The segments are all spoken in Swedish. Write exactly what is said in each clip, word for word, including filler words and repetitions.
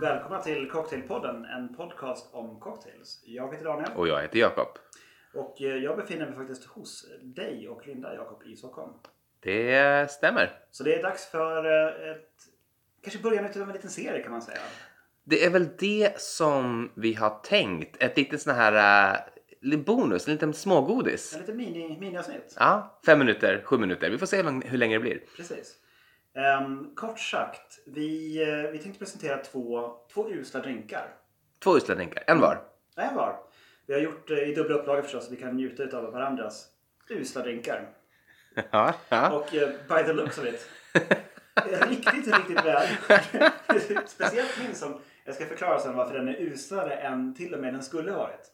Välkomna till Cocktailpodden, en podcast om cocktails. Jag heter Daniel. Och jag heter Jakob. Och jag befinner mig faktiskt hos dig och Linda, Jakob, i Stockholm. Det stämmer. Så det är dags för ett, kanske början av en liten serie kan man säga. Det är väl det som vi har tänkt. Ett litet sån här uh, bonus, en liten smågodis. En liten mini, mini-avsnitt. Ja, fem minuter, sju minuter. Vi får se hur, lång, hur länge det blir. Precis. Um, kort sagt, vi, uh, vi tänkte presentera två, två usla drinkar. Två usla drinkar, en var. Ja, en var. Vi har gjort uh, i dubbla upplagor förstås så vi kan njuta av varandras usla drinkar. Ja, ja. Och uh, by the looks of it. Riktigt, riktigt väl. Speciellt min som, jag ska förklara sen varför den är uslare än till och med den skulle varit.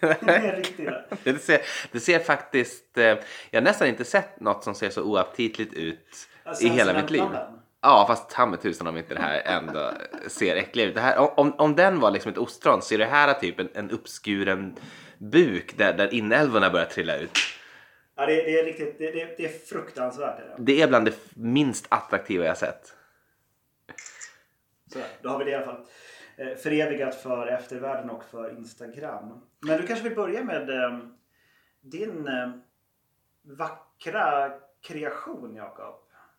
Det är riktigt väl. Det ser, det ser faktiskt, uh, jag har nästan inte sett något som ser så oaptitligt ut. Alltså, I hela mitt liv. Tanden. Ja, fast tammetusen om inte det här ändå ser äckligt ut. Här, om, om den var liksom ett ostron så är det här typ en, en uppskuren buk där, där inälvorna börjar trilla ut. Ja, det, det är riktigt, det, det, det är fruktansvärt. Det, det är bland det minst attraktiva jag sett. Så, då har vi det i alla fall förevigat för eftervärlden och för Instagram. Men du kanske vill börja med din vackra kreation, Jakob.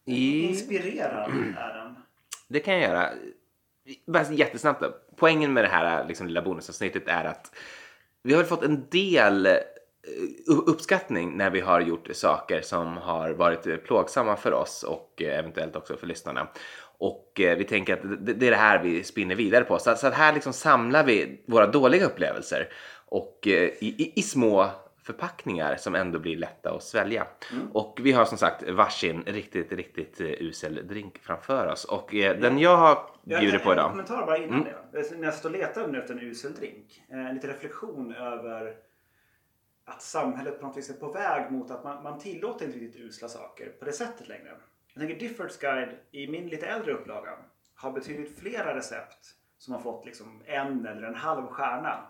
Inspirerad är den. Det kan jag göra. Bara jättesnabbt då. Poängen med det här liksom, lilla bonusavsnittet är att vi har fått en del uppskattning när vi har gjort saker som har varit plågsamma för oss och eventuellt också för lyssnarna. Och vi tänker att det är det här vi spinner vidare på. Så att här liksom samlar vi våra dåliga upplevelser och i, i, i små förpackningar som ändå blir lätta att svälja. Mm. Och vi har som sagt varsin riktigt, riktigt usel drink framför oss. Och eh, den jag har bjuder på idag. Jag har en kommentar bara innan mm. det. När jag står och letar nu efter en usel drink. En liten reflektion över att samhället på något vis är på väg mot att man, man tillåter inte riktigt usla saker på det sättet längre. Jag tänker Difford's Guide i min lite äldre upplaga har betydligt flera recept som har fått liksom en eller en halv stjärna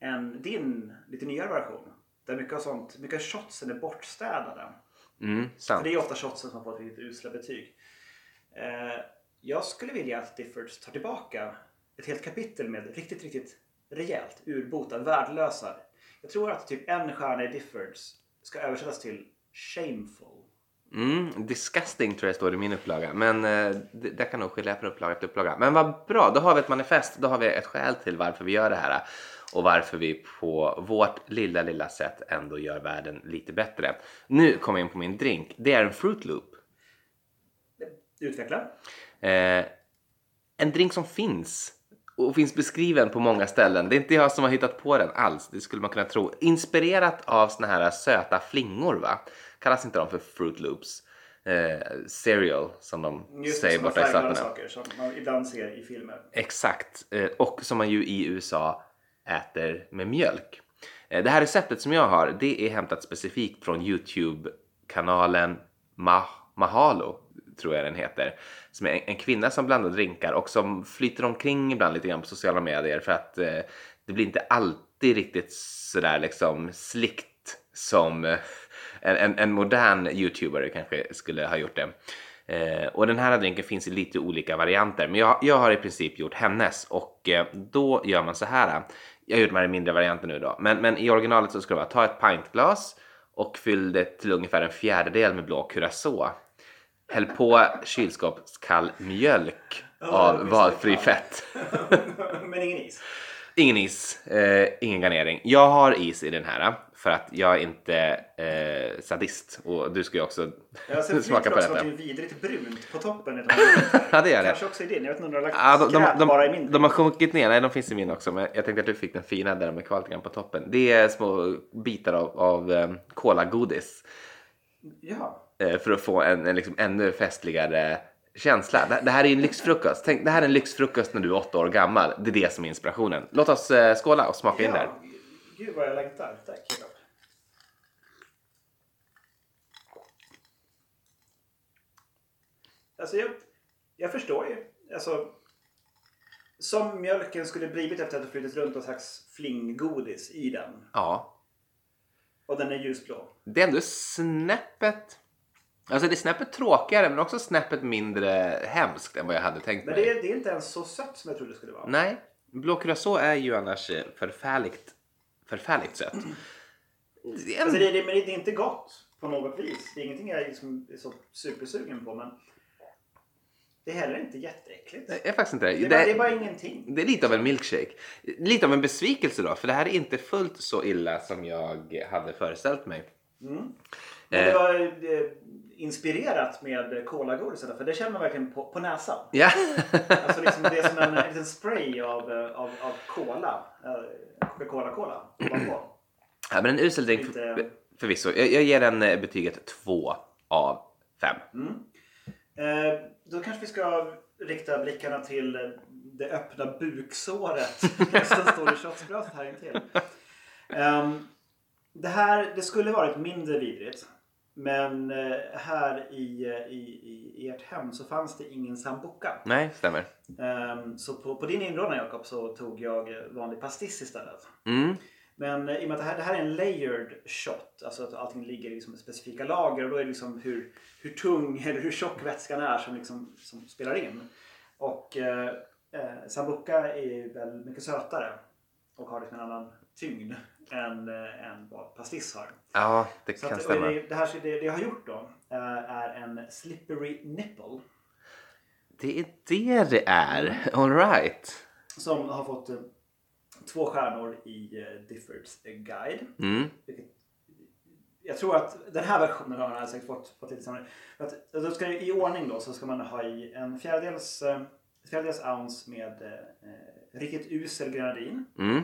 än din lite nyare version. Där mycket av sånt, mycket av shotsen är bortstädade. Mm, sant. För det är ofta shotsen som har fått lite usla betyg. Eh, jag skulle vilja att Difford's tar tillbaka ett helt kapitel med riktigt, riktigt rejält urbota, värdelösa. Jag tror att typ en stjärna i Difford's ska översättas till shameful. Mm, disgusting tror jag står i min upplaga. Men eh, det, det kan nog skilja på upplaga efter upplaga. Men vad bra, då har vi ett manifest. Då har vi ett skäl till varför vi gör det här. Och varför vi på vårt lilla, lilla sätt ändå gör världen lite bättre. Nu kommer jag in på min drink. Det är en Fruit Loop. Utveckla. Eh, en drink som finns. Och finns beskriven på många ställen. Det är inte jag som har hittat på den alls. Det skulle man kunna tro. Inspirerat av såna här söta flingor, va? Kallas inte de för Fruit Loops? Eh, cereal som de just säger borta i staterna. Saker som man ibland ser i filmer. Exakt. Eh, och som man ju i U S A äter med mjölk. Det här receptet som jag har, det är hämtat specifikt från YouTube-kanalen Ma- Mahalo, tror jag den heter. Som är en kvinna som blandar drinkar och som flyter omkring ibland lite grann på sociala medier för att eh, det blir inte alltid riktigt sådär liksom slickt som en, en, en modern YouTuber kanske skulle ha gjort det. Eh, och den här drinken finns i lite olika varianter. Men jag, jag har i princip gjort hennes. Och eh, då gör man så här. Jag har gjort de här mindre varianter nu då. Men, men i originalet så ska det vara ta ett pintglas och fyll det till ungefär en fjärdedel med blå curacao. Häll på kylskåpskall mjölk av valfri fett. Men ingen is. Ingen is, eh, ingen garnering. Jag har is i den här för att jag är inte eh, sadist. Och du ska ju också smaka på detta. Jag har sett det vidrigt brunt på toppen. Ja, det gör det. Kanske också i din. Jag vet inte om du har lagt ah, de, de, de, bara i min. De har sjunkit ner. Nej, de finns i min också. Men jag tänkte att du fick den fina där med kvaltigan på toppen. Det är små bitar av, av um, kolagodis. Ja. Eh, för att få en, en liksom ännu festligare känsla. Det, det här är ju en lyxfrukost. Tänk, det här är en lyxfrukost när du är åtta år gammal. Det är det som är inspirationen. Låt oss eh, skåla och smaka ja. in där. Gud vad jag längtar. Tack. Alltså jag, jag förstår ju. Alltså, som mjölken skulle blivit efter att det flyttat runt och slags flinggodis i den. Ja. Och den är ljusblå. Det är ändå snäppet Alltså det är snäppet tråkigare men också snäppet mindre hemskt än vad jag hade tänkt mig. Men det är, det är inte ens så sött som jag trodde det skulle vara. Nej, blå curacao är ju annars förfärligt, förfärligt sött. Det är... Alltså det, det, men det är inte gott på något vis. Det är ingenting jag är liksom så supersugen på, men det är heller inte jätteäckligt. Det är faktiskt inte det. Det är, det, bara, det är bara ingenting. Det är lite av en milkshake. Lite av en besvikelse då, för det här är inte fullt så illa som jag hade föreställt mig. Mm. Men det var eh, inspirerat med kolagodiset, för det känner man verkligen på, på näsan. Ja. Alltså liksom det är som en, en liten spray av, av, av cola. Coca-Cola-cola. Ja, men en usel drink inte... för, förvisso. Jag, jag ger den betyget två av fem. Mm. Eh, då kanske vi ska rikta blickarna till det öppna buksåret. Resten står i köttbrödet här intill. Um, det här, det skulle varit mindre vidrigt. Men eh, här i, i, i ert hem så fanns det ingen sambuca. Nej, stämmer. Um, så på, på din inrådan, Jakob, så tog jag vanlig pastis istället. Mm. Men i och med att det här, det här är en layered shot, alltså att allting ligger i liksom specifika lager, och då är det liksom hur, hur tung eller hur tjock vätskan är som, liksom, som spelar in. Och eh, sambuca är väl mycket sötare och har liksom en annan tyngd än, eh, än vad pastis har. Ja, det så kan att, stämma. Det, det, här, det, det jag har gjort då eh, är en slippery nipple. Det är det det är, all right. Som har fått... Två stjärnor i Difford's Guide. Mm. Jag tror att den här versionen har man säkert fått, fått lite samman. Då ska jag, i ordning då så ska man ha i en fjärdedels, fjärdedels ounce med eh, riktigt usel grenadin. Mm.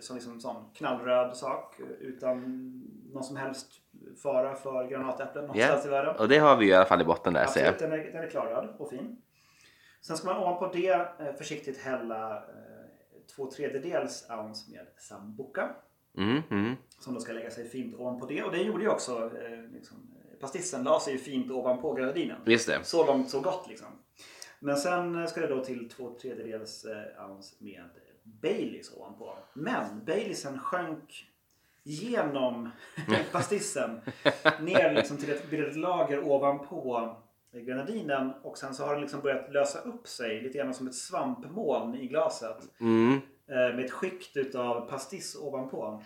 Som liksom sån knallröd sak utan någon som helst fara för granatäpplen någonstans yeah. i världen. Och det har vi ju i alla fall i botten där. Absolut, den är, den är klarröd och fin. Sen ska man ovanpå det försiktigt hälla två tredjedels ounce med sambuca. Mm, mm. Som då ska lägga sig fint ovanpå det. Och det gjorde ju också eh, liksom, pastissen la sig ju fint ovanpå grenadinen. Just det. Så långt så gott liksom. Men sen ska det då till två tredjedels eh, ounce med Baileys ovanpå. Men Baileys sjönk genom pastissen ner liksom till ett, till ett lager ovanpå grenadinen, och sen så har den liksom börjat lösa upp sig lite grann som ett svampmoln i glaset. Mm. Med ett skikt utav pastis ovanpå.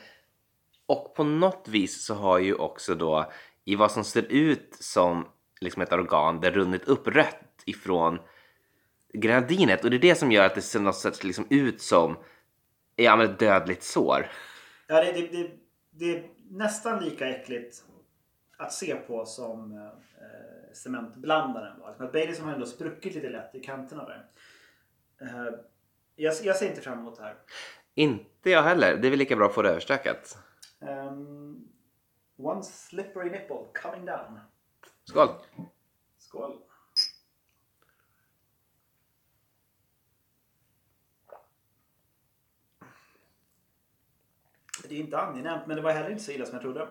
Och på något vis så har ju också då i vad som ser ut som liksom ett organ det runnit upp rött ifrån grenadinet, och det är det som gör att det ser något sätt liksom ut som ja, ett dödligt sår. Ja, det, det, det, det är nästan lika äckligt att se på som eh, cementblandaren var. Men Baileys har ändå spruckit lite lätt i kanterna där. Eh, jag, jag ser inte fram emot det här. Inte jag heller. Det är väl lika bra att få det överstökat. Um, one slippery nipple coming down. Skål. Skål. Det är inte angenämt, men det var heller inte så illa som jag trodde.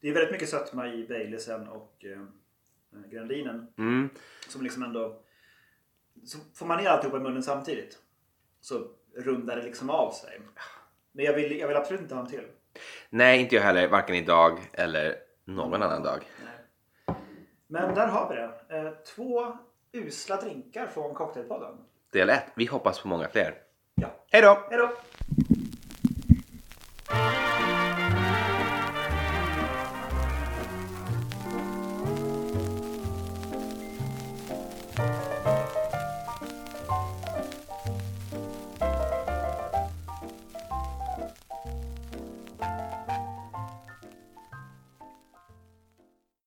Det är väldigt mycket sötma i Baileysen och eh, grenadinen. Mm. Som liksom ändå... Så får man ner alltihopa i munnen samtidigt. Så rundar det liksom av sig. Men jag vill, jag vill absolut inte ha en till. Nej, inte jag heller. Varken idag eller någon annan dag. Nej. Men där har vi det. Eh, två usla drinkar från Cocktailpodden. Del ett. Vi hoppas på många fler. Ja. Hej då! Hej då!